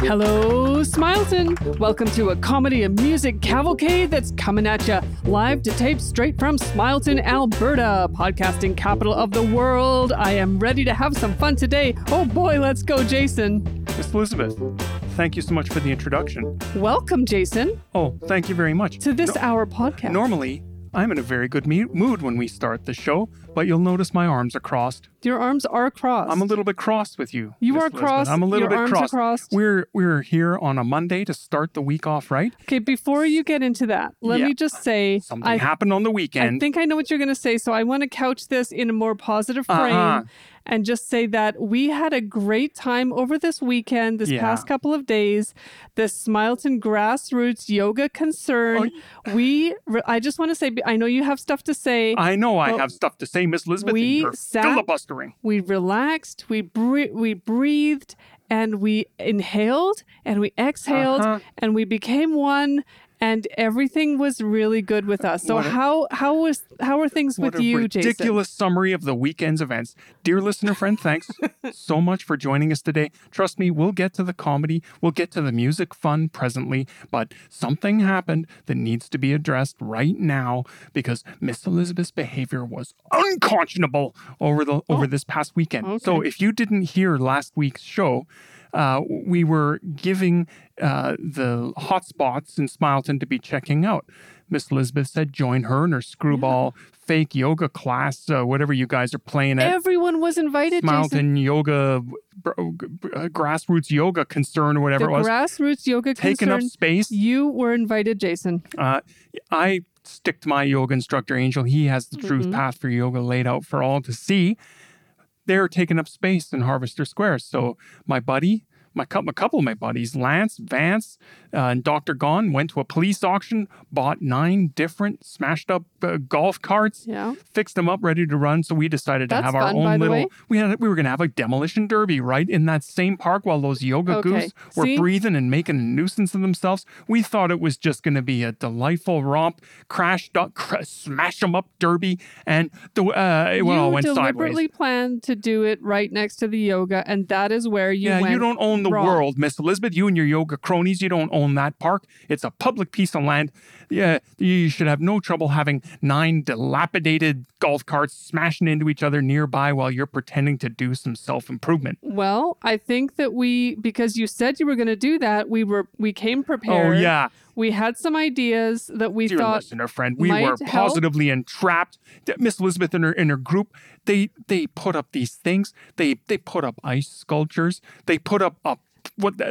Hello, Smileton! Welcome to a comedy and music cavalcade that's coming at ya live to tape straight from Smileton, Alberta, podcasting capital of the world. I am ready to have some fun today. Oh boy, let's go, Jason. Miss Elizabeth, thank you so much for the introduction. Welcome, Jason. Oh, thank you very much. To this hour podcast. Normally, I'm in a very good mood when we start the show, but you'll notice my arms are crossed. Your arms are crossed. I'm a little bit crossed with you. You Miss are Elizabeth. Crossed. I'm a little Your bit arms crossed. Are crossed. We're here on a Monday to start the week off, right? Okay, before you get into that, let me just say something happened on the weekend. I think I know what you're going to say, so I want to couch this in a more positive frame. And just say that we had a great time over this weekend, this past couple of days, the Smileton Grassroots Yoga Concern. Oh, I just want to say, I know you have stuff to say. I know I have stuff to say, Miss Elizabeth. We sat, filibustering. We relaxed, we breathed, and we inhaled, and we exhaled, and we became one. And everything was really good with us. So how are things with you, Jason? What a ridiculous summary of the weekend's events. Dear listener friend, thanks so much for joining us today. Trust me, we'll get to the comedy. We'll get to the music fun presently. But something happened that needs to be addressed right now because Miss Elizabeth's behavior was unconscionable over this past weekend. Okay. So if you didn't hear last week's show, we were giving the hotspots in Smileton to be checking out. Miss Elizabeth said join her in her screwball fake yoga class, whatever you guys are playing at. Everyone was invited, Smileton Yoga, Grassroots Yoga Concern or whatever it was. Grassroots Yoga Concern. Taking up space. You were invited, Jason. I stick to my yoga instructor, Angel. He has the truth path for yoga laid out for all to see. They're taking up space in Harvester Square. So my buddy, a couple of my buddies, Lance, Vance, and Dr. Gon went to a police auction, bought 9 different smashed up golf carts, fixed them up, ready to run. So we decided to have our own little, we were going to have a demolition derby, right? In that same park while those yoga goose were breathing and making a nuisance of themselves. We thought it was just going to be a delightful romp, smash them up derby. And it all went sideways. You deliberately planned to do it right next to the yoga. And that is where you went. Yeah, you don't own the world, Miss Elizabeth. You and your yoga cronies, you don't own that park. It's a public piece of land. Yeah, you should have no trouble having 9 dilapidated golf carts smashing into each other nearby while you're pretending to do some self-improvement. Well, I think that because you said you were going to do that, we came prepared. Oh, yeah. We had some ideas that we thought listener friend, we were positively entrapped. Miss Elizabeth and her group, they put up these things. They put up ice sculptures. They put up a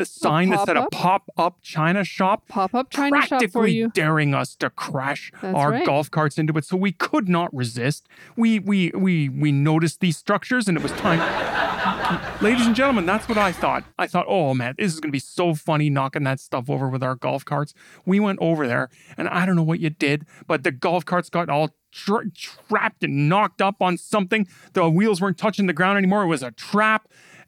sign that said a pop-up China shop. Pop-up China shop for you. Practically daring us to crash our golf carts into it. So we could not resist. We noticed these structures and it was time. Ladies and gentlemen, that's what I thought. I thought, oh man, this is going to be so funny knocking that stuff over with our golf carts. We went over there, and I don't know what you did, but the golf carts got all trapped and knocked up on something. The wheels weren't touching the ground anymore. It was a trap.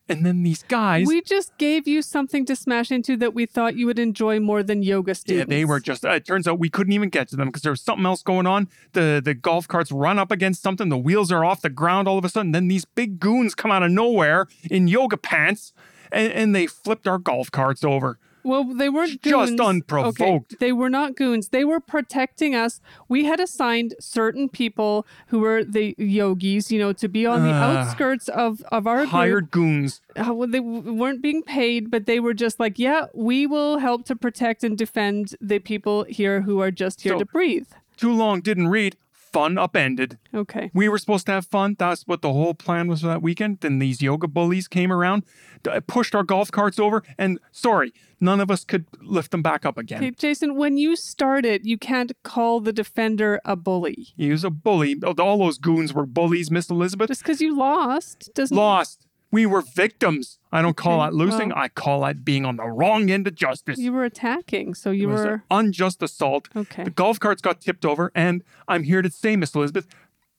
And then these guys... We just gave you something to smash into that we thought you would enjoy more than yoga students. Yeah, they were just... it turns out we couldn't even get to them because there was something else going on. The golf carts run up against something. The wheels are off the ground all of a sudden. Then these big goons come out of nowhere in yoga pants and they flipped our golf carts over. Well, they weren't goons. Just unprovoked. Okay. They were not goons. They were protecting us. We had assigned certain people who were the yogis, to be on the outskirts of our group. Hired goons. Well, they weren't being paid, but they were just like, we will help to protect and defend the people here who are just here to breathe. Too long didn't read. Fun upended. Okay. We were supposed to have fun. That's what the whole plan was for that weekend. Then these yoga bullies came around, pushed our golf carts over, and none of us could lift them back up again. Okay, Jason, when you start it, you can't call the defender a bully. He was a bully. All those goons were bullies, Miss Elizabeth. Just because you lost doesn't... Lost. We were victims. I don't call that losing. I call that being on the wrong end of justice. You were attacking, so you were... It was an unjust assault. Okay. The golf carts got tipped over, and I'm here to say, Miss Elizabeth,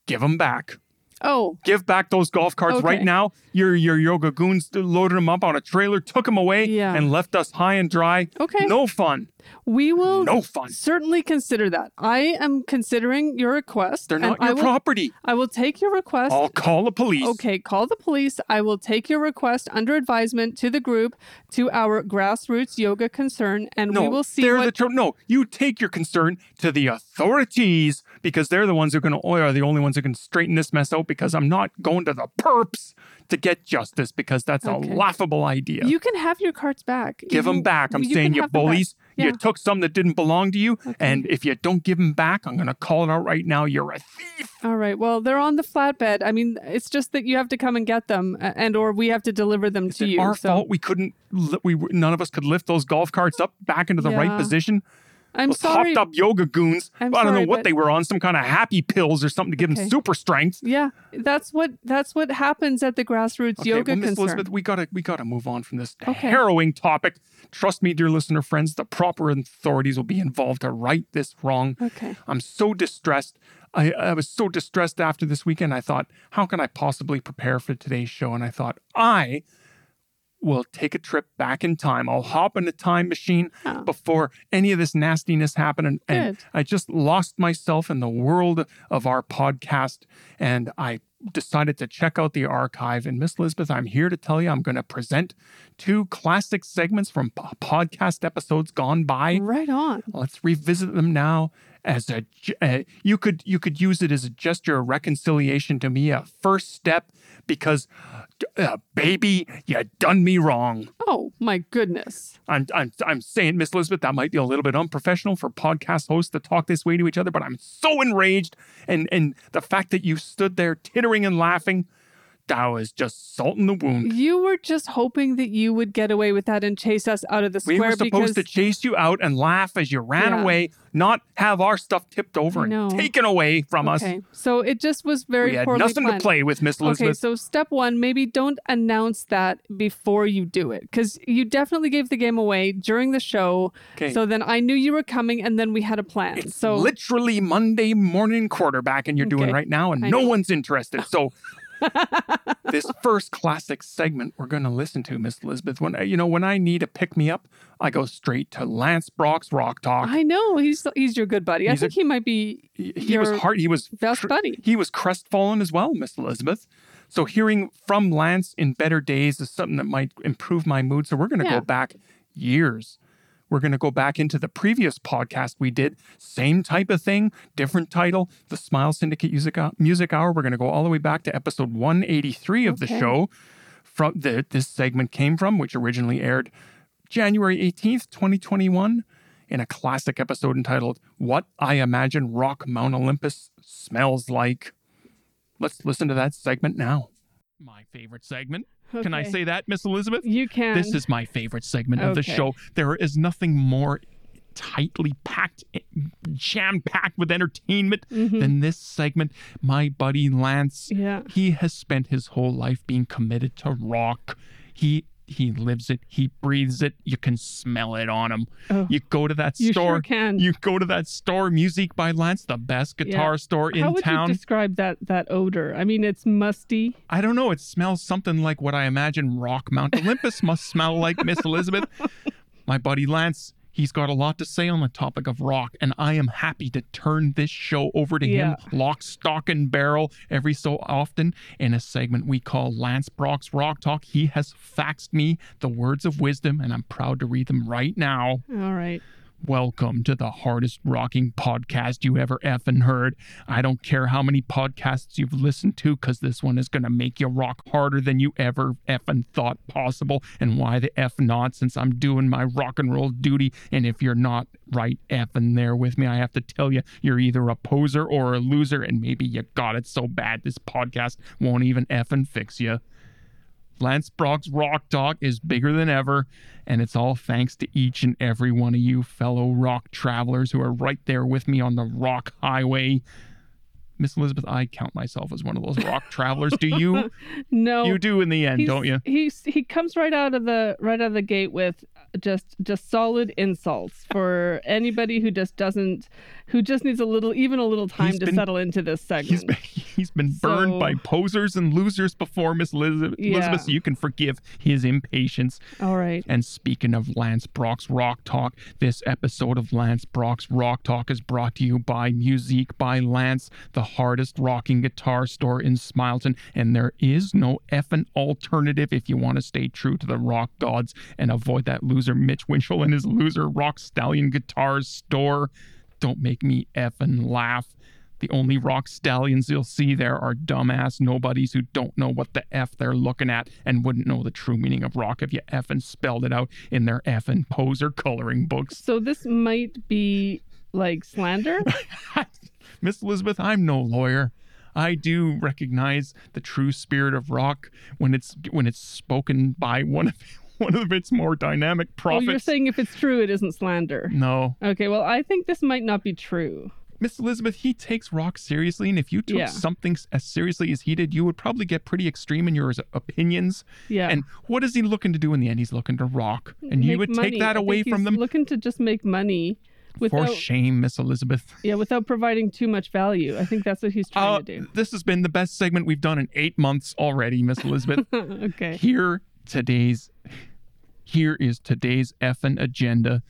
give them back. Oh. Give back those golf carts right now. Your yoga goons loaded them up on a trailer, took them away, and left us high and dry. Okay. No fun. We will certainly consider that. I am considering your request. They're not your property. I will take your request. I'll call the police. Okay, call the police. I will take your request under advisement to the group, to our grassroots yoga concern, and we will see you take your concern to the authorities, because they're the ones who are the only ones who can straighten this mess out, because I'm not going to the perps to get justice, because that's a laughable idea. You can have your carts back. Give them back. I'm saying, you bullies. Yeah. You took some that didn't belong to you, and if you don't give them back, I'm going to call it out right now. You're a thief. All right. Well, they're on the flatbed. I mean, it's just that you have to come and get them, and or we have to deliver them to you. It's our fault we couldn't. None of us could lift those golf carts up back into the right position. I'm those sorry. Hopped up yoga goons. I don't know what they were on, some kind of happy pills or something to give them super strength. Yeah, that's what happens at the grassroots yoga concern. Miss Elizabeth, we gotta move on from this harrowing topic. Trust me, dear listener friends, the proper authorities will be involved to right this wrong. Okay. I'm so distressed. I was so distressed after this weekend. I thought, how can I possibly prepare for today's show? And I thought, we'll take a trip back in time. I'll hop in a time machine before any of this nastiness happened. And I just lost myself in the world of our podcast. And I decided to check out the archive. And Miss Elizabeth, I'm here to tell you, I'm going to present two classic segments from podcast episodes gone by. Right on. Let's revisit them now. As a you could use it as a gesture of reconciliation to me, a first step, because baby, you done me wrong. Oh my goodness! I'm saying, Miss Elizabeth, that might be a little bit unprofessional for podcast hosts to talk this way to each other, but I'm so enraged, and the fact that you stood there tittering and laughing. That was just salt in the wound. You were just hoping that you would get away with that and chase us out of the square. We were supposed to chase you out and laugh as you ran away, not have our stuff tipped over and taken away from us. So it just was very poorly planned. We had nothing to play with, Miss Elizabeth. Okay, so step one, maybe don't announce that before you do it, because you definitely gave the game away during the show. Okay. So then I knew you were coming, and then we had a plan. It's literally Monday morning quarterback, and you're doing right now, and no one's interested. So... This first classic segment we're going to listen to, Miss Elizabeth. When I need a pick-me-up, I go straight to Lance Brock's Rock Talk. I know. He's your good buddy. I think he might be He was best buddy. He was crestfallen as well, Miss Elizabeth. So hearing from Lance in better days is something that might improve my mood. So we're going to go back years. We're going to go back into the previous podcast we did. Same type of thing, different title, The Smile Syndicate Music Hour. We're going to go all the way back to episode 183 of the show from this segment came from, which originally aired January 18th, 2021, in a classic episode entitled What I Imagine Rock Mount Olympus Smells Like. Let's listen to that segment now. My favorite segment. Okay. Can I say that, Miss Elizabeth? You can. This is my favorite segment of the show. There is nothing more tightly packed, jam-packed with entertainment than this segment. My buddy Lance, he has spent his whole life being committed to rock. He lives it. He breathes it. You can smell it on him. Oh, you go to that store. You sure can. You go to that store, Music by Lance, the best guitar store in town. How would you describe that odor? I mean, it's musty. I don't know. It smells something like what I imagine Rock Mount Olympus must smell like, Miss Elizabeth. My buddy Lance, he's got a lot to say on the topic of rock, and I am happy to turn this show over to him, lock, stock, and barrel every so often in a segment we call Lance Brock's Rock Talk. He has faxed me the words of wisdom, and I'm proud to read them right now. All right. Welcome to the hardest rocking podcast you ever effing heard. I don't care how many podcasts you've listened to, because this one is going to make you rock harder than you ever effing thought possible. And why the F not, since I'm doing my rock and roll duty. And if you're not right effing there with me, I have to tell you, you're either a poser or a loser. And maybe you got it so bad this podcast won't even effing fix you. Lance Brock's Rock Talk is bigger than ever, and it's all thanks to each and every one of you fellow rock travelers who are right there with me on the rock highway. Miss Elizabeth, I count myself as one of those rock travelers. Do you? No. You do in the end, don't you? He comes right out of the gate with just solid insults for anybody who just doesn't who just needs a little time to settle into this segment. He's been burned by posers and losers before, Miss Elizabeth. Yeah. Elizabeth, so you can forgive his impatience. All right. And speaking of Lance Brock's Rock Talk, this episode of Lance Brock's Rock Talk is brought to you by Music by Lance, the hardest rocking guitar store in Smileton, and there is no effing alternative if you want to stay true to the rock gods and avoid that loser Mitch Winchell and his loser Rock Stallion guitar store. Don't make me effing laugh. The only Rock Stallions you'll see there are dumbass nobodies who don't know what the F they're looking at and wouldn't know the true meaning of rock if you effing spelled it out in their effing poser coloring books. So this might be like slander? Miss Elizabeth, I'm no lawyer. I do recognize the true spirit of rock when it's spoken by one of its more dynamic prophets. Oh, you're saying if it's true, it isn't slander. No. Okay, well, I think this might not be true. Miss Elizabeth, he takes rock seriously, and if you took something as seriously as he did, you would probably get pretty extreme in your opinions. Yeah. And what is he looking to do in the end? He's looking to rock, and make you would money. Take that away from them. He's looking to just make money. For shame, Miss Elizabeth. Yeah, without providing too much value. I think that's what he's trying to do. This has been the best segment we've done in 8 months already, Miss Elizabeth. Okay. Here is today's effing agenda.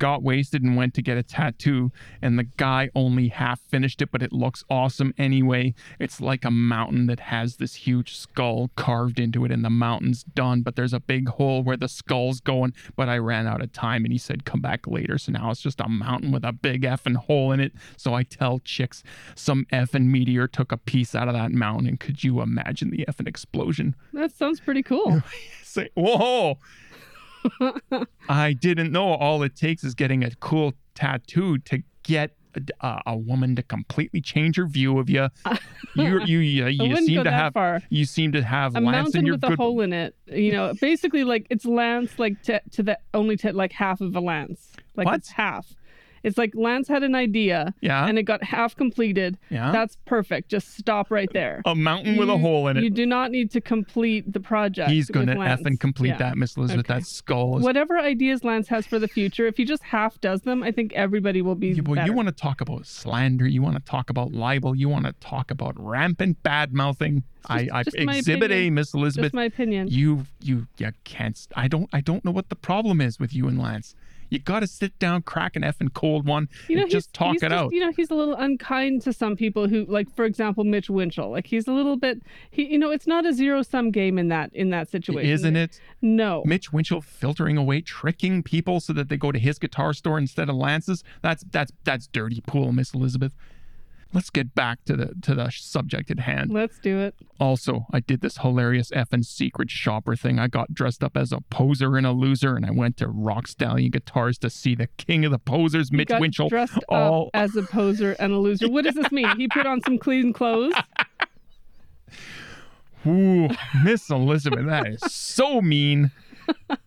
Got wasted and went to get a tattoo, and the guy only half finished it, but it looks awesome anyway. It's like a mountain that has this huge skull carved into it, and the mountain's done, but there's a big hole where the skull's going, but I ran out of time, and he said, come back later, so now it's just a mountain with a big effing hole in it. So I tell chicks, some effing meteor took a piece out of that mountain, and could you imagine the effing explosion? That sounds pretty cool. Say, whoa! I didn't know all it takes is getting a cool tattoo to get a woman to completely change her view of you. You seem to have a Lance in your good... a mountain with a hole in it. You know, basically, like it's Lance, like to the only like half of a Lance. Like what? It's half. It's like Lance had an idea, and it got half completed. Yeah. That's perfect. Just stop right there. A mountain with a hole in it. You do not need to complete the project. He's going to effing complete that, Miss Elizabeth. Okay. That skull. Whatever ideas Lance has for the future, if he just half does them, I think everybody will be better. You want to talk about slander. You want to talk about libel. You want to talk about rampant bad-mouthing. Just exhibit A, Miss Elizabeth. That's my opinion. You can't. I don't know what the problem is with you and Lance. You got to sit down, crack an effing cold one, and just talk it out. You know, he's a little unkind to some people who, like, for example, Mitch Winchell. Like, he's a little bit, it's not a zero-sum game in that situation. Isn't it? No. Mitch Winchell filtering away, tricking people so that they go to his guitar store instead of Lance's. That's dirty pool, Miss Elizabeth. Let's get back to the subject at hand. Let's do it. Also, I did this hilarious effing secret shopper thing. I got dressed up as a poser and a loser, and I went to Rock Stallion Guitars to see the king of the posers, Mitch Winchell. Dressed up as a poser and a loser. What does this mean? He put on some clean clothes? Ooh, Miss Elizabeth, that is so mean.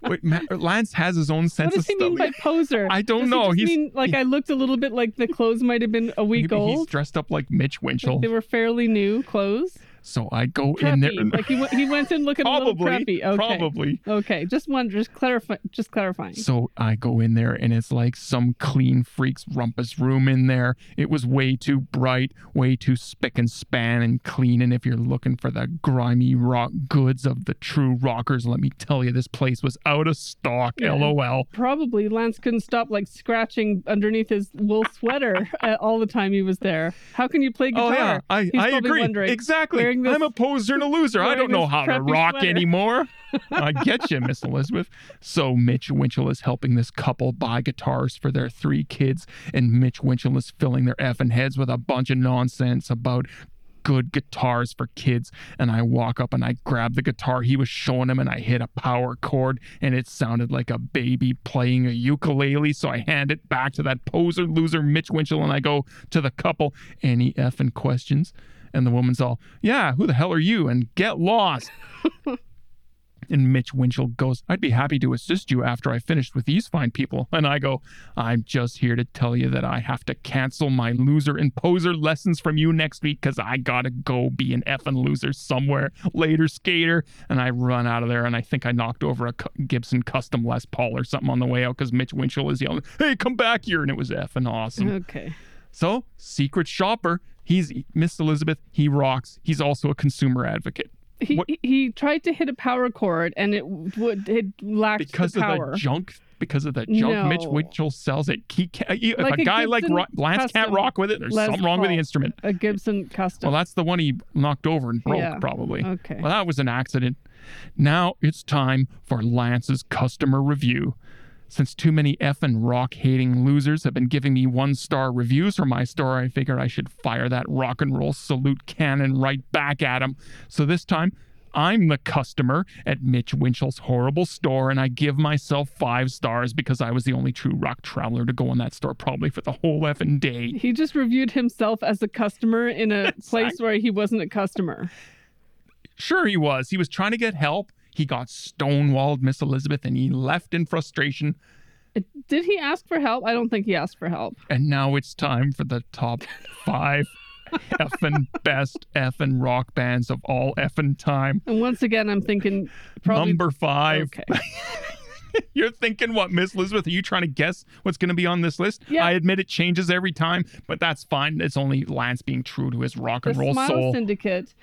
Wait, Lance has his own sense of stuff. What does he mean by poser? I don't know. I looked a little bit like the clothes might have been a week old. He's dressed up like Mitch Winchell. Like they were fairly new clothes. So I go preppy. In there. Like he went in looking a little preppy. Okay. Probably. Okay. Just clarifying. So I go in there, and it's like some clean freak's rumpus room in there. It was way too bright, way too spick and span and clean. And if you're looking for the grimy rock goods of the true rockers, let me tell you, this place was out of stock. Yeah. LOL. Probably Lance couldn't stop like scratching underneath his wool sweater all the time he was there. How can you play guitar? Oh, yeah. I agree. Wondering. Exactly. I'm a poser and a loser. I don't know how to rock anymore. I get you, Miss Elizabeth. So Mitch Winchell is helping this couple buy guitars for their 3 kids, and Mitch Winchell is filling their effing heads with a bunch of nonsense about good guitars for kids. And I walk up and I grab the guitar he was showing him, and I hit a power chord, and it sounded like a baby playing a ukulele. So I hand it back to that poser loser Mitch Winchell, and I go to the couple, any effing questions? And the woman's all, yeah, who the hell are you? And get lost. And Mitch Winchell goes, I'd be happy to assist you after I finished with these fine people. And I go, I'm just here to tell you that I have to cancel my loser and poser lessons from you next week because I got to go be an effing loser somewhere. Later, skater. And I run out of there, and I think I knocked over a Gibson Custom Les Paul or something on the way out because Mitch Winchell is yelling, hey, come back here. And it was effing awesome. Okay. So, secret shopper. He's Miss Elizabeth. He rocks. He's also a consumer advocate. He tried to hit a power cord and it lacked because the power. Because of the junk Mitch Winchell sells it. If a guy like Lance can't rock with it, there's something wrong with the instrument. A Gibson Custom. Well, that's the one he knocked over and broke, probably. Okay. Well, that was an accident. Now it's time for Lance's customer review. Since too many effing rock-hating losers have been giving me one-star reviews for my store, I figured I should fire that rock and roll salute cannon right back at him. So this time, I'm the customer at Mitch Winchell's horrible store, and I give myself 5 stars because I was the only true rock traveler to go in that store probably for the whole effing day. He just reviewed himself as a customer in a place where he wasn't a customer. Sure he was. He was trying to get help. He got stonewalled, Miss Elizabeth, and he left in frustration. Did he ask for help? I don't think he asked for help. And now it's time for the top 5 effing best effing rock bands of all effing time. And once again, I'm thinking probably... Number 5. Okay. You're thinking what, Miss Elizabeth? Are you trying to guess what's going to be on this list? Yeah. I admit it changes every time, but that's fine. It's only Lance being true to his rock and roll soul. The Smile Syndicate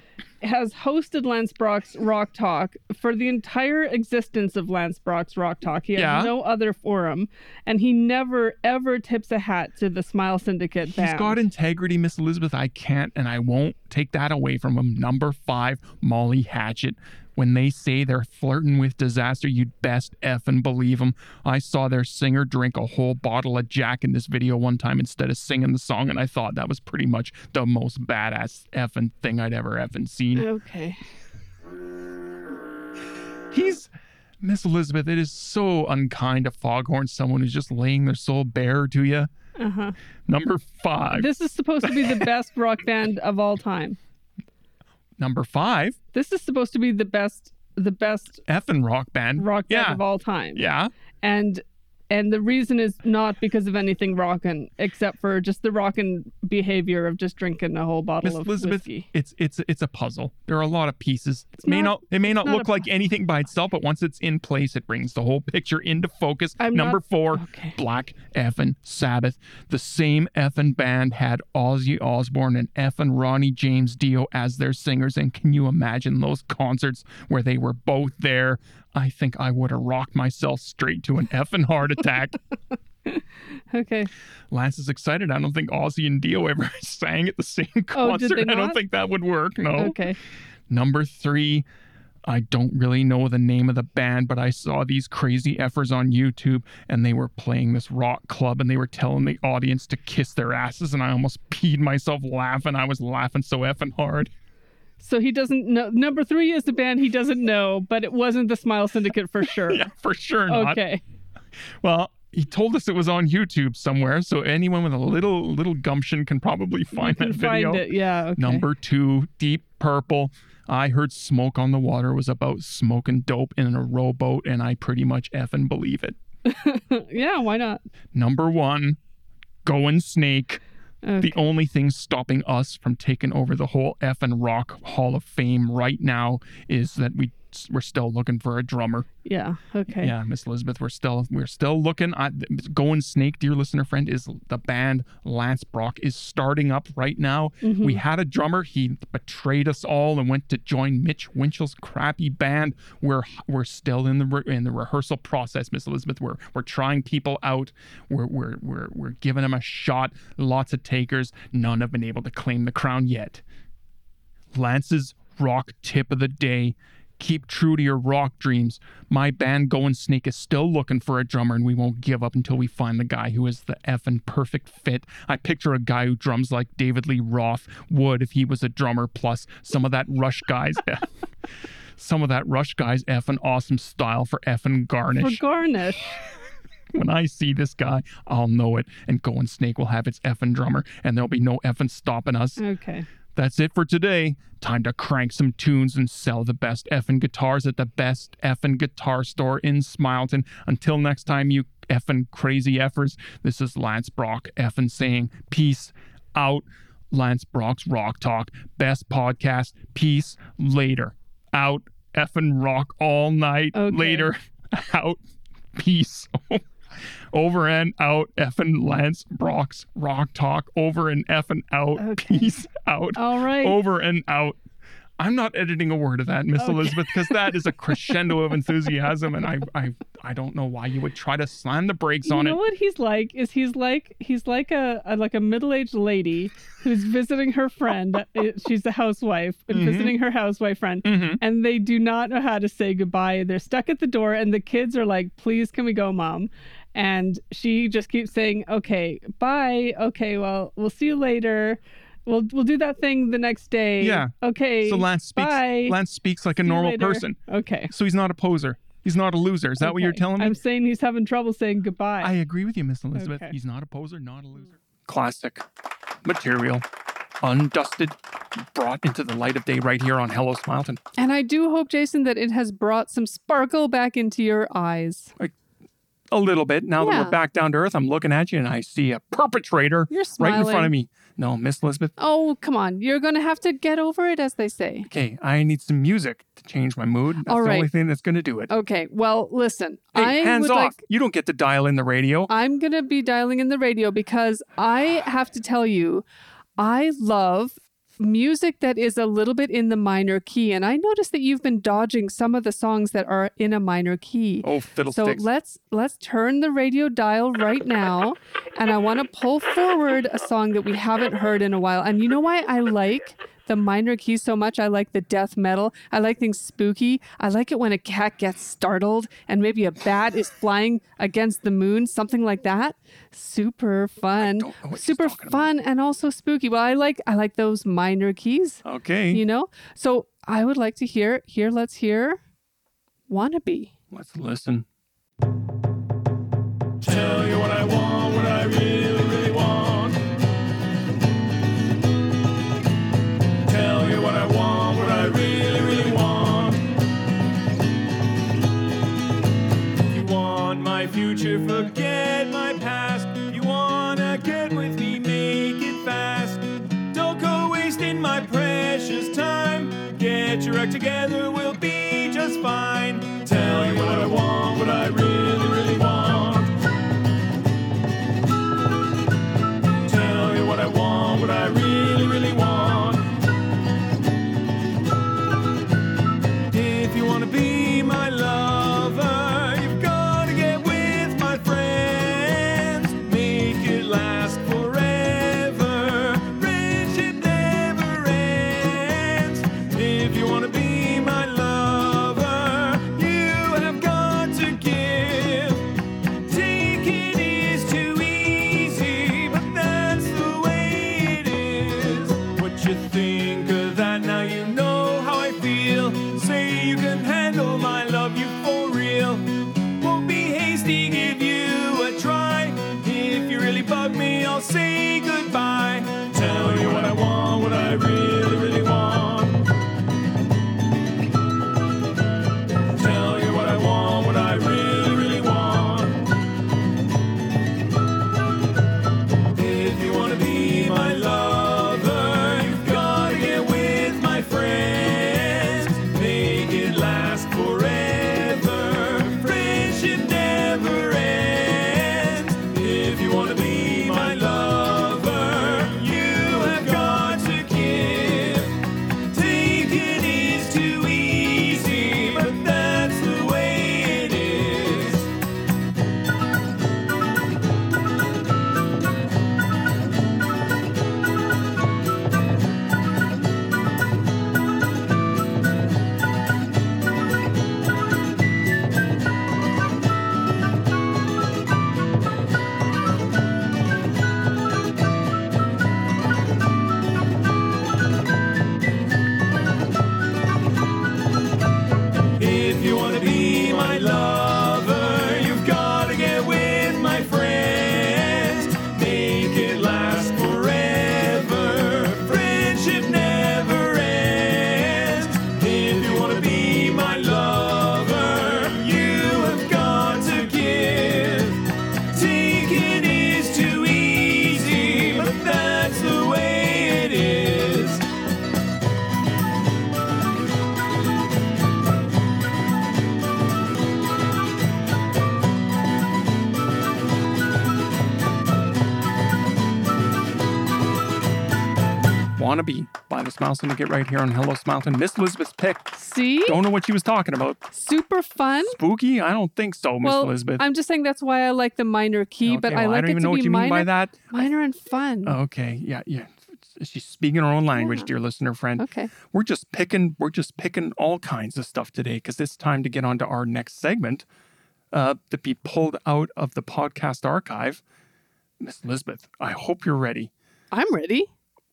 has hosted Lance Brock's Rock Talk for the entire existence of Lance Brock's Rock Talk. He has no other forum, and he never, ever tips a hat to the Smile Syndicate band. He's got integrity, Miss Elizabeth. I can't and I won't take that away from him. Number 5, Molly Hatchet. When they say they're flirting with disaster, you'd best effing believe them. I saw their singer drink a whole bottle of Jack in this video one time instead of singing the song, and I thought that was pretty much the most badass effing thing I'd ever effing seen. Okay. Miss Elizabeth, it is so unkind to foghorn someone who's just laying their soul bare to you. Uh-huh. Number 5. This is supposed to be the best rock band of all time. Number 5. This is supposed to be the best effing rock band of all time. Yeah. And the reason is not because of anything rockin', except for just the rockin' behavior of just drinking a whole bottle of whiskey. It's a puzzle. There are a lot of pieces. It may not look like anything by itself, but once it's in place, it brings the whole picture into focus. Number four, Black effing Sabbath. The same effing band had Ozzy Osbourne and effing Ronnie James Dio as their singers, and can you imagine those concerts where they were both there? I think I would have rocked myself straight to an effing heart attack. Okay. Lance is excited. I don't think Ozzy and Dio ever sang at the same concert. Did they not? I don't think that would work. No. Okay. Number 3. I don't really know the name of the band, but I saw these crazy effers on YouTube, and they were playing this rock club, and they were telling the audience to kiss their asses, and I almost peed myself laughing. I was laughing so effing hard. So he doesn't know. Number 3 is the band he doesn't know, but it wasn't the Smile Syndicate for sure. Yeah, for sure not. Okay. Well, he told us it was on YouTube somewhere, so anyone with a little gumption can probably find that video. Find it. Yeah. Okay. Number 2, Deep Purple. I heard Smoke on the Water was about smoking dope in a rowboat, and I pretty much effing believe it. Yeah, why not? Number 1, Going Snake. Okay. The only thing stopping us from taking over the whole effing rock hall of fame right now is that we're still looking for a drummer. Yeah. Okay. Yeah, Miss Elizabeth, we're still looking. Going Snake, dear listener friend, is the band Lance Brock is starting up right now. Mm-hmm. We had a drummer. He betrayed us all and went to join Mitch Winchell's crappy band. We're still in the rehearsal process, Miss Elizabeth. We're trying people out. We're giving them a shot. Lots of takers. None have been able to claim the crown yet. Lance's rock tip of the day. Keep true to your rock dreams. My band, Going Snake, is still looking for a drummer, and we won't give up until we find the guy who is the effing perfect fit. I picture a guy who drums like David Lee Roth would if he was a drummer, plus some of that Rush guys. Some of that Rush guys effing awesome style for effing garnish. For garnish. When I see this guy, I'll know it, and Going Snake will have its effing drummer, and there'll be no effing stopping us. Okay. That's it for today. Time to crank some tunes and sell the best effing guitars at the best effing guitar store in Smileton. Until next time, you effing crazy effers, this is Lance Brock effing saying peace out. Lance Brock's Rock Talk, best podcast. Peace later. Out. Effing rock all night. Okay. Later. Out. Peace. Over and out, effing Lance Brock's Rock Talk. Over and effing out. Okay. Peace out. All right. Over and out. I'm not editing a word of that, Miss Elizabeth, because that is a crescendo of enthusiasm, and I don't know why you would try to slam the brakes on it. You know what he's like? Is he's like a middle-aged lady who's visiting her friend. She's a housewife and visiting her housewife friend, and they do not know how to say goodbye. They're stuck at the door, and the kids are like, "Please, can we go, Mom?" And she just keeps saying, "Okay, bye. Okay, well, we'll see you later. We'll do that thing the next day." Yeah. Okay. So Lance speaks like a normal person. Okay. So he's not a poser. He's not a loser. Is that what you're telling me? I'm saying he's having trouble saying goodbye. I agree with you, Miss Elizabeth. Okay. He's not a poser, not a loser. Classic material, undusted, brought into the light of day right here on Hello Smileton. And I do hope, Jason, that it has brought some sparkle back into your eyes. A little bit. Now that we're back down to earth, I'm looking at you and I see a perpetrator right in front of me. No, Miss Elizabeth. Oh, come on. You're going to have to get over it, as they say. Okay, I need some music to change my mood. That's the only thing that's going to do it. Okay, well, listen. Hey, hands off. You don't get to dial in the radio. I'm going to be dialing in the radio because I have to tell you, I love music that is a little bit in the minor key. And I noticed that you've been dodging some of the songs that are in a minor key. Oh, fiddlesticks. So let's turn the radio dial right now. And I want to pull forward a song that we haven't heard in a while. And you know why I like the minor key so much? I like the death metal. I like things spooky. I like it when a cat gets startled and maybe a bat is flying against the moon, something like that. Super fun. Super fun and also spooky. Well, I like those minor keys. Okay. You know? So I would like to hear, let's hear Wannabe. Let's listen. Tell you what I want, what I really, really want. My future, forget my past. You wanna get with me, make it fast. Don't go wasting my precious time. Get your act together, we'll be just fine. Tell you what I want, what I really, really want. Tell you what I want, what I really, really want. If you wanna be my lover, Wannabe by the Smile Syndicate right here on Hello Smileton. Miss Elizabeth's pick. See? Don't know what she was talking about. Super fun. Spooky? I don't think so, Miss Elizabeth. I'm just saying that's why I like the minor key, okay, but I like it to be minor. I don't even know what you mean by that. Minor and fun. Okay, yeah. She's speaking her own language, dear listener friend. Okay. We're just picking all kinds of stuff today because it's time to get on to our next segment to be pulled out of the podcast archive. Miss Elizabeth, I hope you're ready. I'm ready.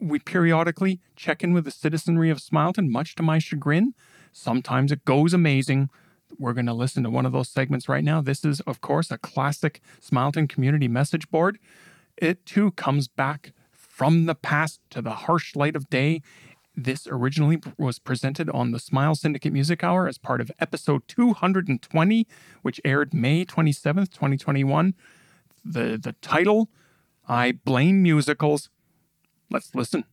We periodically check in with the citizenry of Smileton, much to my chagrin. Sometimes it goes amazing. We're going to listen to one of those segments right now. This is, of course, a classic Smileton Community Message Board. It, too, comes back from the past to the harsh light of day. This originally was presented on the Smile Syndicate Music Hour as part of episode 220, which aired May 27th, 2021. The title, I Blame Musicals. Let's listen.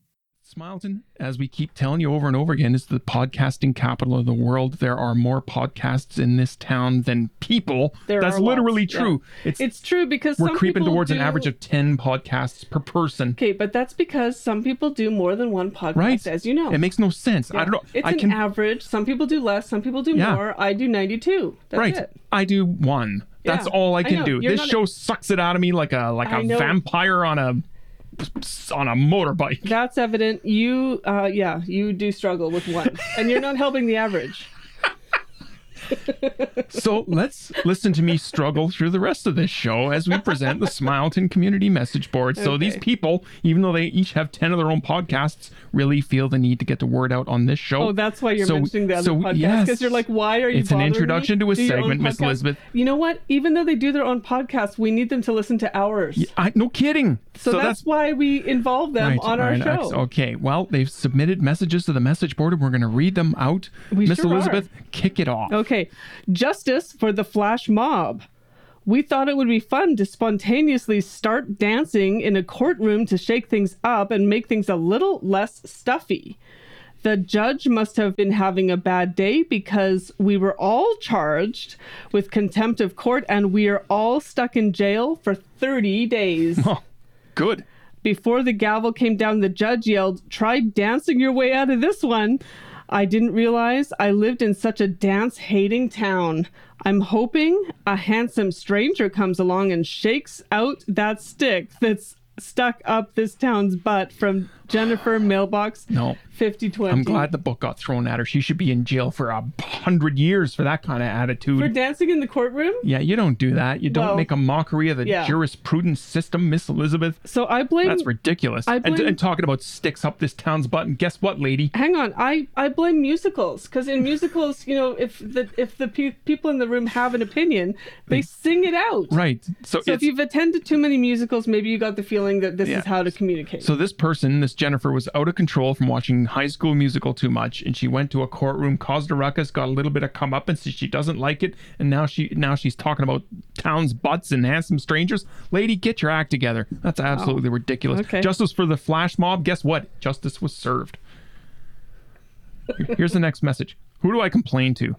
Smileton, as we keep telling you over and over again, is the podcasting capital of the world. There are more podcasts in this town than people. That's literally true. Yeah. It's true because we're creeping towards an average of 10 podcasts per person. Okay, but that's because some people do more than one podcast, right? As you know. It makes no sense. Yeah. I don't know. It's an average. Some people do less. Some people do more. I do 92. That's right. It. I do one. That's all I can do. This show sucks it out of me like a vampire on a motorbike. That's evident. You you do struggle with one, and you're not helping the average. So let's listen to me struggle through the rest of this show as we present the Smileton Community Message Board. So these people, even though they each have 10 of their own podcasts, really feel the need to get the word out on this show. Oh, that's why you're mentioning the other podcast. Yes, because you're like, why are you bothering me? It's an introduction to a segment, Miss Elizabeth. You know what? Even though they do their own podcasts, we need them to listen to ours. Yeah, no kidding. So that's why we involve them on our show. Okay. Well, they've submitted messages to the message board, and we're going to read them out. Miss Elizabeth, kick it off. Okay. Justice for the flash mob. We thought it would be fun to spontaneously start dancing in a courtroom to shake things up and make things a little less stuffy. The judge must have been having a bad day because we were all charged with contempt of court and we are all stuck in jail for 30 days. Oh, good. Before the gavel came down, the judge yelled, "Try dancing your way out of this one." I didn't realize I lived in such a dance-hating town. I'm hoping a handsome stranger comes along and shakes out that stick that's stuck up this town's butt. From Jennifer, mailbox 5020. I'm glad the book got thrown at her. She should be in jail for 100 years for that kind of attitude. For dancing in the courtroom? Yeah, you don't do that. You don't make a mockery of the jurisprudence system, Miss Elizabeth. So I blame... That's ridiculous. And talking about sticks up this town's butt, and guess what, lady? Hang on. I blame musicals, because in musicals, you know, if the people in the room have an opinion, they sing it out. Right. So if you've attended too many musicals, maybe you got the feeling that this is how to communicate. So this Jennifer was out of control from watching High School Musical too much, and she went to a courtroom, caused a ruckus, got a little bit of comeuppance, and she doesn't like it, and now she's talking about towns' butts and handsome strangers. Lady, get your act together. That's absolutely ridiculous. Okay. Justice for the flash mob. Guess what? Justice was served. Here's the next message. Who do I complain to?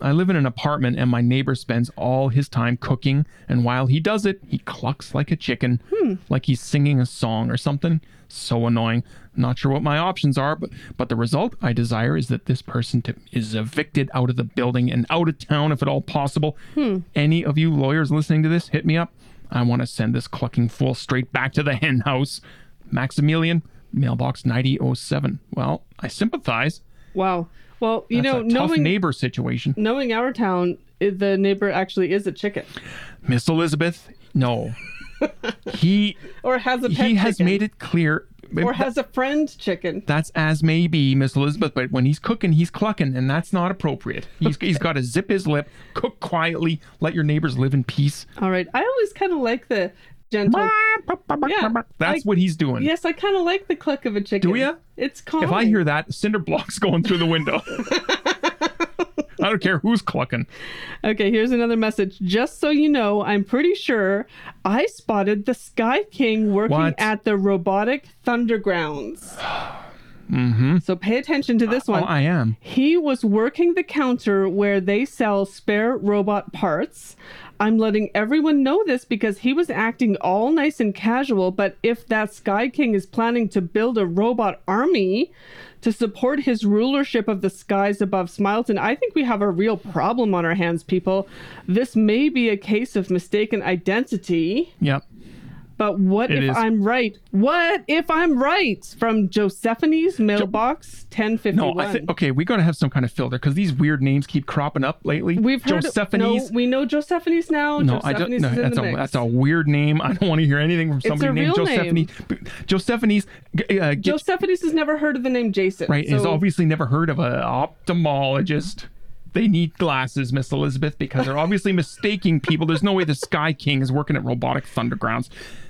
I live in an apartment and my neighbor spends all his time cooking, and while he does it, he clucks like a chicken, like he's singing a song or something. So annoying. Not sure what my options are, but the result I desire is that this person is evicted out of the building and out of town if at all possible. Any of you lawyers listening to this, hit me up. I want to send this clucking fool straight back to the hen house. Maximilian, mailbox 9007. Well, I sympathize. Wow. Well, you know, knowing neighbor situation, knowing our town, the neighbor actually is a chicken. Miss Elizabeth, no, he or has a pet chicken. He has made it clear, or has a friend chicken. That's as may be, Miss Elizabeth. But when he's cooking, he's clucking, and that's not appropriate. He's got to zip his lip, cook quietly, let your neighbors live in peace. All right, I always kind of like the gentle. Yeah, that's what he's doing. Yes, I kind of like the cluck of a chicken. Do ya? It's calming. If I hear that, cinder blocks going through the window. I don't care who's clucking. Okay, here's another message. Just so you know, I'm pretty sure I spotted the Sky King working at the Robotic Thundergrounds. Mm-hmm. So pay attention to this one. Oh, I am. He was working the counter where they sell spare robot parts. I'm letting everyone know this because he was acting all nice and casual, but if that Sky King is planning to build a robot army to support his rulership of the skies above Smileton, I think we have a real problem on our hands, people. This may be a case of mistaken identity. Yep. But what it if is. I'm right? What if I'm right? From Josephanie's mailbox 1051. No, okay, we gotta have some kind of filter because these weird names keep cropping up lately. We've heard Josephanie's. No, we know Josephanie's now. No, Josephanie's I don't. No, that's a weird name. I don't want to hear anything from somebody named Josephanie. Josephanie's. Josephanie's has never heard of the name Jason. Right, so. Has obviously never heard of an ophthalmologist. They need glasses, Miss Elizabeth, because they're obviously mistaking people. There's no way the Sky King is working at Robotic Thundergrounds.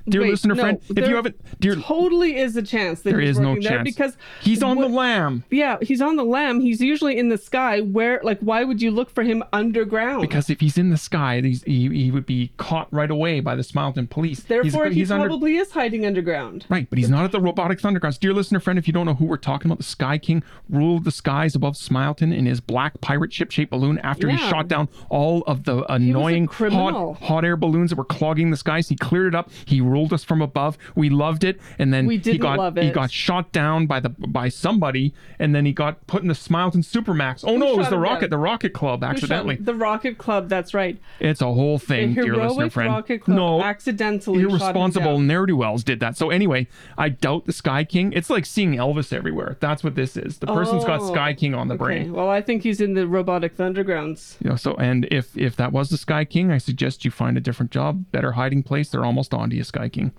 Dear friend, if you haven't... totally is a chance. That there is no chance. Because he's on the lam. Yeah, he's on the lam. He's usually in the sky. Where, like, why would you look for him underground? Because if he's in the sky, he would be caught right away by the Smileton police. Therefore, he probably is hiding underground. Right, but he's not at the Robotic Thundergrounds. Dear listener friend, if you don't know who we're talking about, the Sky King ruled the skies above Smileton in his black pirate ship-shaped balloon after he shot down all of the annoying hot air balloons that were clogging the skies. He cleared it up. He ruled us from above. We loved it, and then he got shot down by somebody, and then he got put in the Smileton Supermax. Oh no, it was the Rocket Club accidentally. The Rocket Club, that's right. It's a whole thing, dear listener friend. Rocket Club accidentally irresponsible ne'er-do-wells did that. So anyway, I doubt the Sky King. It's like seeing Elvis everywhere. That's what this is. The person's got Sky King on the brain. Well, I think he's in the Robotic Thundergrounds. You know, so and if that was the Sky King, I suggest you find a different job, better hiding place. They're almost on to you, Sky King.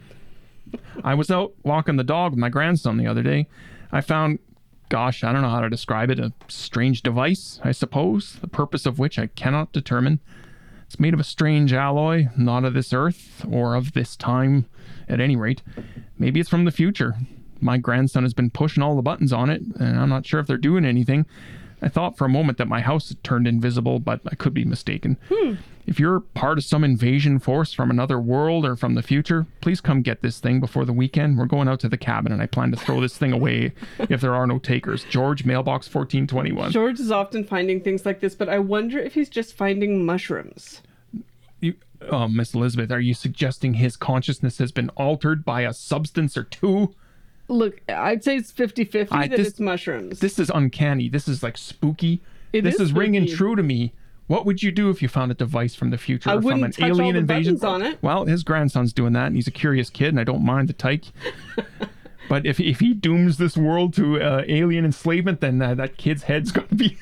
I was out walking the dog with my grandson the other day. I found, gosh, I don't know how to describe it, a strange device, I suppose, the purpose of which I cannot determine. It's made of a strange alloy, not of this earth, or of this time, at any rate. Maybe it's from the future. My grandson has been pushing all the buttons on it, and I'm not sure if they're doing anything. I thought for a moment that my house had turned invisible, but I could be mistaken. If you're part of some invasion force from another world or from the future, please come get this thing before the weekend. We're going out to the cabin, and I plan to throw this thing away if there are no takers. George, mailbox 1421. George is often finding things like this, but I wonder if he's just finding mushrooms. Oh, Miss Elizabeth, are you suggesting his consciousness has been altered by a substance or two? Look, I'd say it's 50-50 it's mushrooms. This is uncanny. This is like spooky. This is spooky. Ringing true to me. What would you do if you found a device from the future or from an alien invasion? On it. Well, his grandson's doing that, and he's a curious kid, and I don't mind the tyke. But if he dooms this world to alien enslavement, then that kid's head's going to be...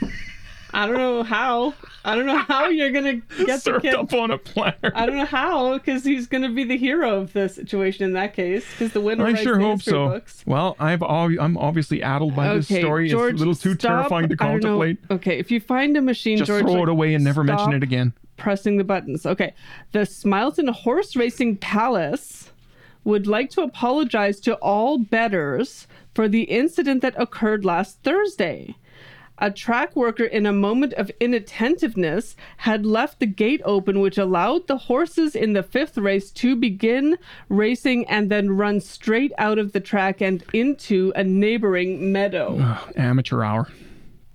I don't know how. I don't know how you're going to get the kid served up on a platter. I don't know how, because he's going to be the hero of the situation in that case, because the winner writes the history books. Well, I'm obviously addled by this story. George, it's a little too terrifying to contemplate. Okay, if you find a machine, just George, throw it away and never mention it again. Pressing the buttons. Okay, the Smileton Horse Racing Palace would like to apologize to all bettors for the incident that occurred last Thursday. A track worker, in a moment of inattentiveness, had left the gate open, which allowed the horses in the fifth race to begin racing and then run straight out of the track and into a neighboring meadow. Ugh, amateur hour.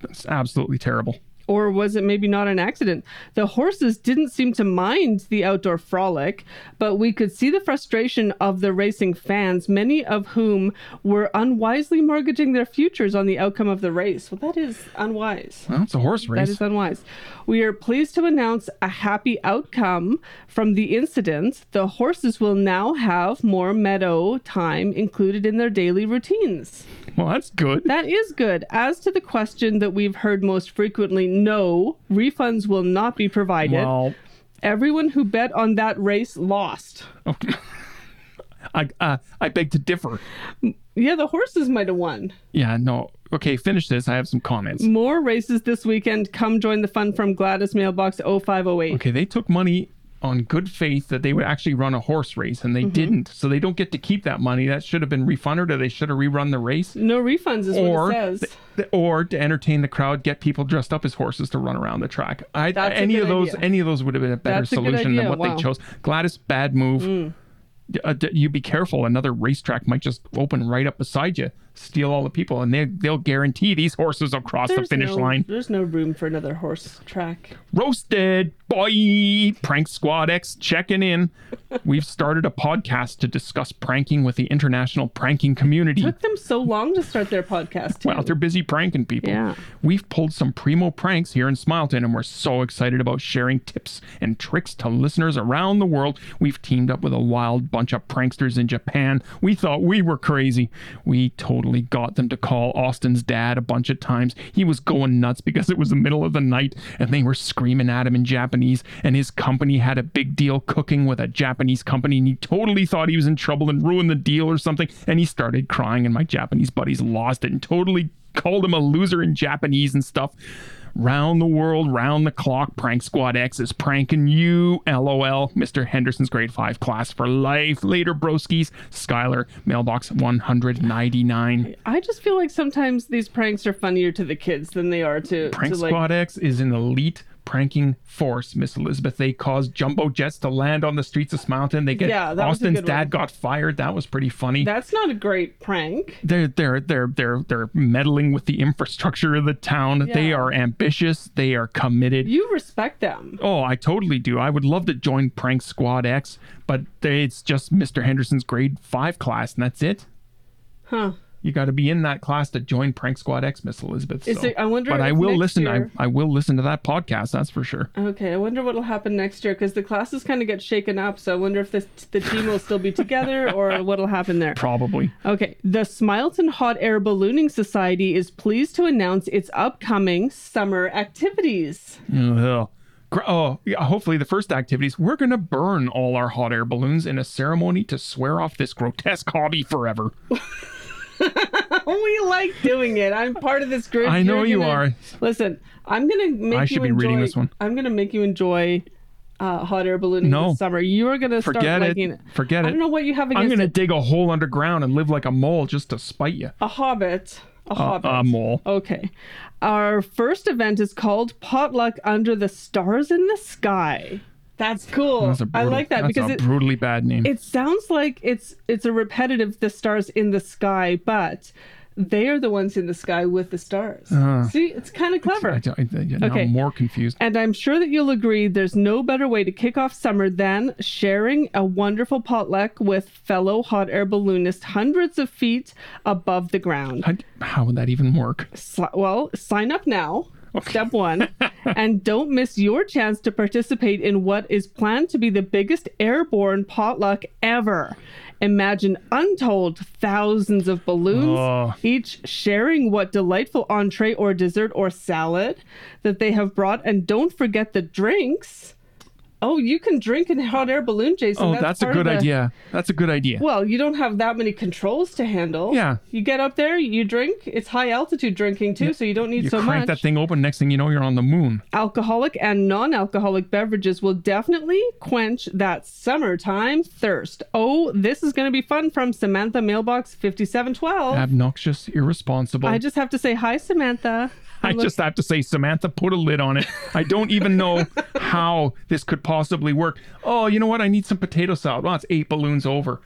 That's absolutely terrible. Or was it maybe not an accident? The horses didn't seem to mind the outdoor frolic, but we could see the frustration of the racing fans, many of whom were unwisely mortgaging their futures on the outcome of the race. Well, that is unwise. Well, it's a horse race. That is unwise. We are pleased to announce a happy outcome from the incident. The horses will now have more meadow time included in their daily routines. Well, that's good. That is good. As to the question that we've heard most frequently, no, refunds will not be provided. Well, everyone who bet on that race lost. Okay. I beg to differ. Yeah, the horses might have won. Yeah, no. Okay, finish this. I have some comments. More races this weekend. Come join the fun from Gladys, mailbox 0508. Okay, they took money on good faith that they would actually run a horse race, and they didn't. So they don't get to keep that money. That should have been refunded, or they should have rerun the race. No refunds is what it says. Or to entertain the crowd, get people dressed up as horses to run around the track. Any of those would have been a better solution than what they chose. Gladys, bad move. You be careful. Another racetrack might just open right up beside you. steal all the people, and they'll guarantee these horses will cross the finish line. There's no room for another horse track. Roasted, boy! Prank Squad X checking in. We've started a podcast to discuss pranking with the international pranking community. It took them so long to start their podcast. Well, they're busy pranking people. Yeah. We've pulled some primo pranks here in Smileton, and we're so excited about sharing tips and tricks to listeners around the world. We've teamed up with a wild bunch of pranksters in Japan. We thought we were crazy. We totally got them to call Austin's dad a bunch of times. He was going nuts because it was the middle of the night and they were screaming at him in Japanese, and his company had a big deal cooking with a Japanese company, and he totally thought he was in trouble and ruined the deal or something, and he started crying, and my Japanese buddies lost it and totally called him a loser in Japanese and stuff. Round the world, round the clock, Prank Squad X is pranking you, LOL. Mr. Henderson's grade 5 class for life. Later, broskies. Skylar, mailbox 199. I just feel like sometimes these pranks are funnier to the kids than they are to... Prank Squad X is an elite pranking force, Miss Elizabeth. They caused jumbo jets to land on the streets of Smileton. They get Austin's dad got fired. That was pretty funny. That's not a great prank. They're meddling with the infrastructure of the town. Yeah. They are ambitious. They are committed. You respect them. Oh, I totally do. I would love to join Prank Squad X, but it's just Mr. Henderson's grade 5 class, and that's it. Huh. You got to be in that class to join Prank Squad X, Miss Elizabeth. I will listen to that podcast. That's for sure. Okay. I wonder what'll happen next year, because the classes kind of get shaken up. So I wonder if the team will still be together or what'll happen there. Probably. Okay. The Smileton Hot Air Ballooning Society is pleased to announce its upcoming summer activities. Ugh. Oh, yeah, hopefully the first activities, we're going to burn all our hot air balloons in a ceremony to swear off this grotesque hobby forever. We like doing it. I'm part of this group. I know you are. Listen, I'm going to make you enjoy... I should be reading this one. I'm going to make you enjoy hot air ballooning this summer. You are going to start liking it. Forget it. I don't know what you have against it. I'm going to dig a hole underground and live like a mole just to spite you. A hobbit. A mole. Okay. Our first event is called Potluck Under the Stars in the Sky. That's cool. I like that because it's a brutally bad name. It sounds like it's a repetitive the stars in the sky, but they are the ones in the sky with the stars. See, it's kind of clever. Now I'm more confused. And I'm sure that you'll agree there's no better way to kick off summer than sharing a wonderful potluck with fellow hot air balloonists hundreds of feet above the ground. How would that even work? Well, sign up now. Okay. Step 1. And don't miss your chance to participate in what is planned to be the biggest airborne potluck ever. Imagine untold thousands of balloons, each sharing what delightful entree or dessert or salad that they have brought. And don't forget the drinks. Oh, you can drink in hot air balloon, Jason. Oh, that's a good idea. That's a good idea. Well, you don't have that many controls to handle. Yeah. You get up there, you drink. It's high altitude drinking too, so you don't need so much. You crank that thing open, next thing you know, you're on the moon. Alcoholic and non-alcoholic beverages will definitely quench that summertime thirst. Oh, this is going to be fun, from Samantha, mailbox 5712. Obnoxious, irresponsible. I just have to say hi, Samantha. Samantha, put a lid on it. I don't even know how this could possibly work. Oh, you know what? I need some potato salad. Well, it's 8 balloons over.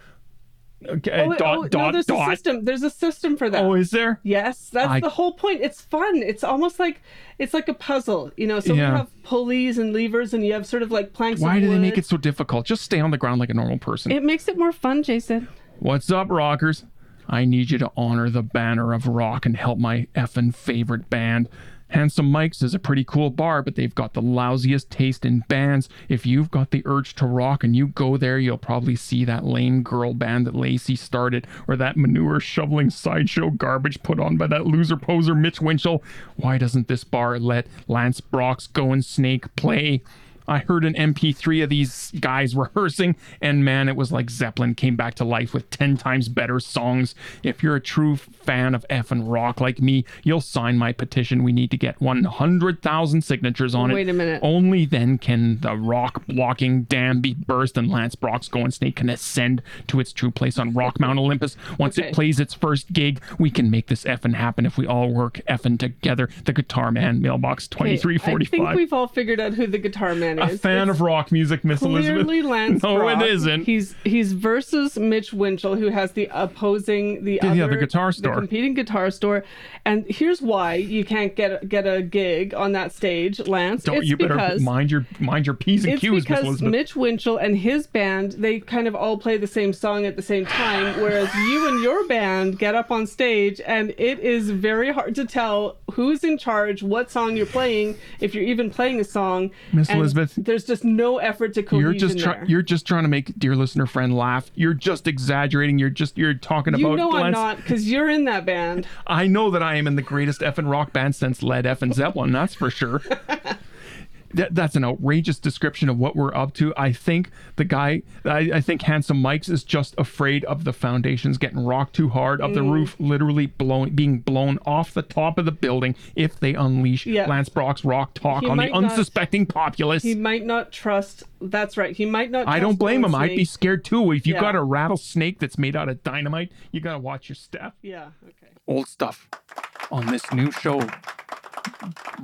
Okay, there's a system. There's a system for that. Oh, is there? Yes, that's the whole point. It's fun. It's almost like a puzzle, you know. So you have pulleys and levers, and you have sort of like planks. Why do they make it so difficult? Just stay on the ground like a normal person. It makes it more fun, Jason. What's up, rockers? I need you to honor the banner of rock and help my effing favorite band. Handsome Mike's is a pretty cool bar, but they've got the lousiest taste in bands. If you've got the urge to rock and you go there, you'll probably see that lame girl band that Lacey started, or that manure-shoveling sideshow garbage put on by that loser-poser Mitch Winchell. Why doesn't this bar let Lance Brock's Going Snake play? I heard an MP3 of these guys rehearsing, and man, it was like Zeppelin came back to life with 10 times better songs. If you're a true fan of effing rock like me, you'll sign my petition. We need to get 100,000 signatures on it. Wait a minute. Only then can the rock blocking dam be burst, and Lance Brock's Going Snake can ascend to its true place on Rock Mount Olympus. Once it plays its first gig, we can make this effing happen if we all work effing together. The Guitar Man, mailbox 2345. I think we've all figured out who the Guitar Man fan is. A fan of rock music, Miss Elizabeth. Clearly Lance Brock. No, it isn't. He's versus Mitch Winchell, who has the opposing, the other guitar store. The competing guitar store. And here's why you can't get a gig on that stage, Lance. Better mind your P's and Q's, Miss Elizabeth. It's because Mitch Winchell and his band, they kind of all play the same song at the same time, whereas you and your band get up on stage and it is very hard to tell who's in charge, what song you're playing, if you're even playing a song. Miss Elizabeth, there's just no effort to cohesion. You're just trying to make dear listener friend laugh. You're just exaggerating. You're talking about. You know Lance. I'm not, because you're in that band. I know that I am in the greatest effing rock band since Led Effing Zeppelin. That's for sure. That's an outrageous description of what we're up to. I think the guy, I think Handsome Mike's is just afraid of the foundations getting rocked too hard, of the roof literally being blown off the top of the building if they unleash Lance Brock's Rock Talk on the unsuspecting populace. He might not trust. That's right. He might not. I don't blame him. Snake. I'd be scared too. If you got a rattlesnake that's made out of dynamite, you gotta watch your step. Yeah. Okay. Old stuff on this new show.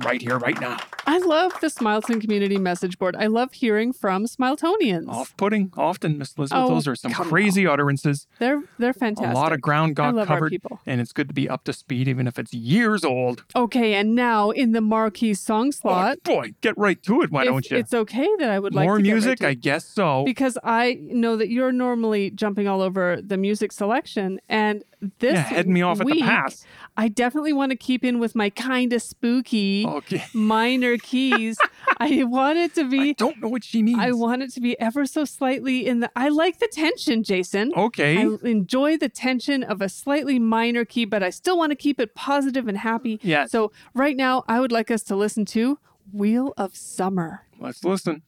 Right here, right now. I love the Smileton Community Message Board. I love hearing from Smiletonians. Off-putting, often, Miss Elizabeth. Those are some crazy utterances. They're fantastic. A lot of ground got covered, and it's good to be up to speed, even if it's years old. Okay, and now in the marquee song slot. Oh, boy, get right to it, why don't you? It's okay that I would like more to music, I guess so. Because I know that you're normally jumping all over the music selection, and this head me off week, at the pass. I definitely want to keep in with my kind of spooky minor keys. I want it to be... I don't know what she means. I want it to be ever so slightly in the... I like the tension, Jason. Okay. I enjoy the tension of a slightly minor key, but I still want to keep it positive and happy. Yeah. So right now, I would like us to listen to Wheel of Summer. Let's listen.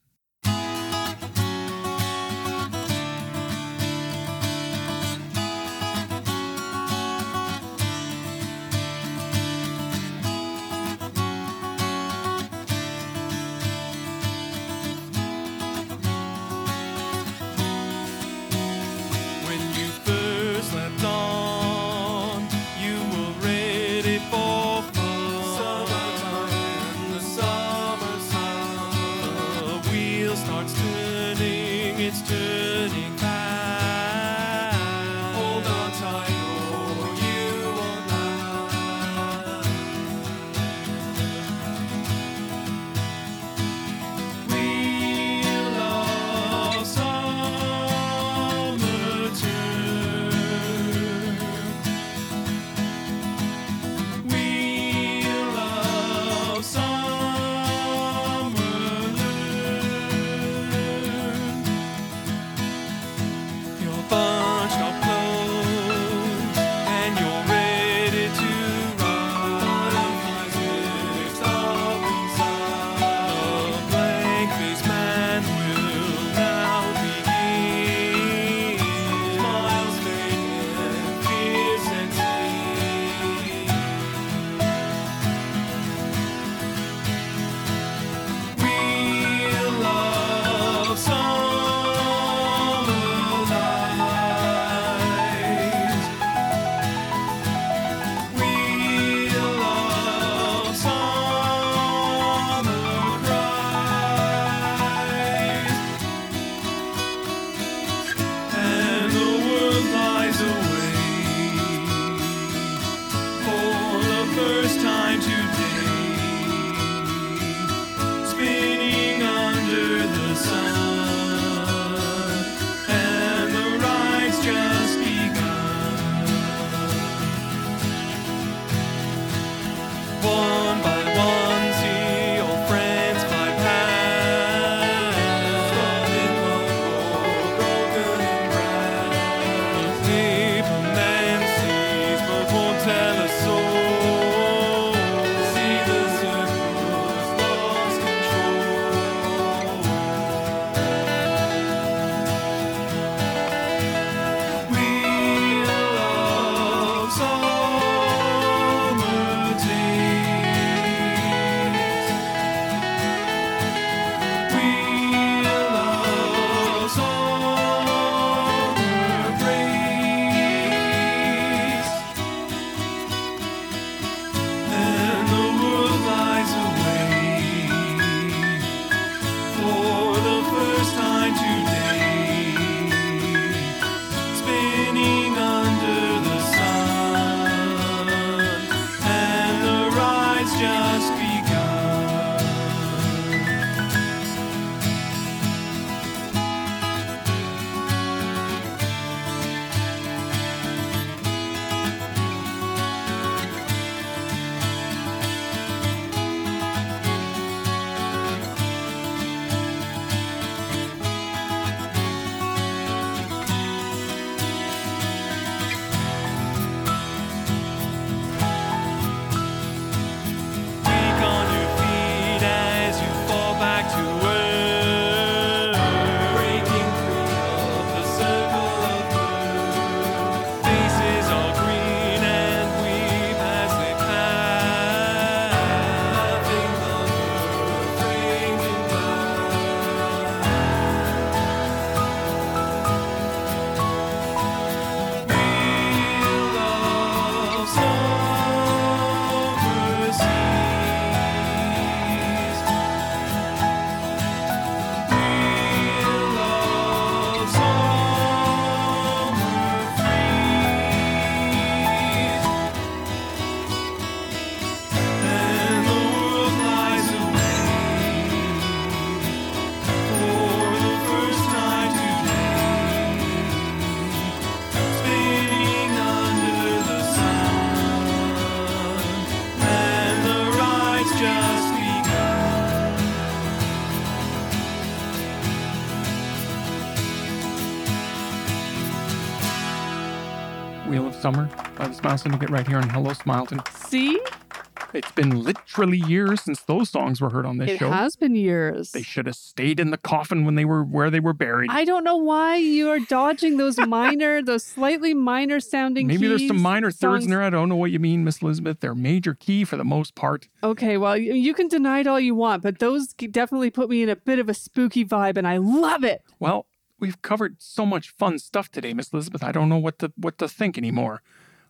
Wheel of Summer by the Smile Syndicate right here on Hello Smileton. See? It's been literally years since those songs were heard on this show. It has been years. They should have stayed in the coffin when they were where they were buried. I don't know why you are dodging those minor, those slightly minor sounding keys. Maybe there's some minor thirds in there. I don't know what you mean, Miss Elizabeth. They're major key for the most part. Okay, well, you can deny it all you want, but those definitely put me in a bit of a spooky vibe, and I love it. Well, we've covered so much fun stuff today, Miss Elizabeth. I don't know what to think anymore.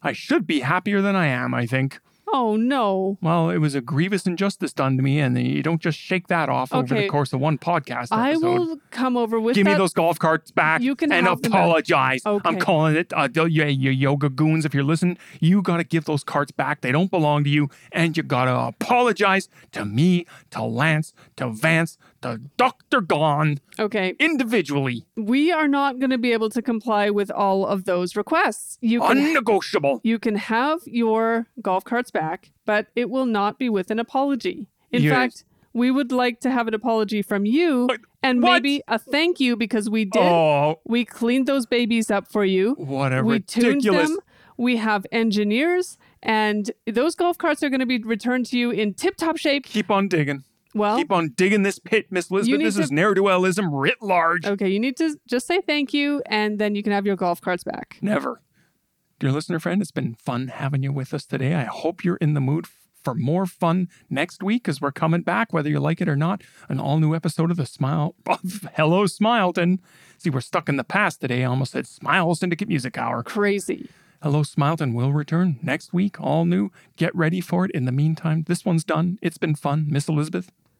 I should be happier than I am, I think. Oh, no. Well, it was a grievous injustice done to me, and you don't just shake that off over the course of one podcast episode. I will come over with Give me those golf carts back you can and apologize. Okay. I'm calling it. You yoga goons, if you're listening, you got to give those carts back. They don't belong to you, and you got to apologize to me, to Lance, to Vance, to Dr. Gone. Okay. Individually. We are not going to be able to comply with all of those requests. Unnegotiable. You can have your golf carts back. But it will not be with an apology. In fact, we would like to have an apology from you and maybe a thank you because we did. Oh. We cleaned those babies up for you. We ridiculous. Tuned them. We have engineers and those golf carts are going to be returned to you in tip-top shape. Keep on digging. Well, keep on digging this pit, Miss Elizabeth. This is ne'er-do-wellism writ large. Okay, you need to just say thank you and then you can have your golf carts back. Never. Dear listener friend, it's been fun having you with us today. I hope you're in the mood for more fun next week because we're coming back, whether you like it or not, an all-new episode of Hello Smileton. See, we're stuck in the past today. I almost said Smile Syndicate Music Hour. Crazy. Hello Smileton will return next week, all new. Get ready for it. In the meantime, this one's done. It's been fun. Miss Elizabeth,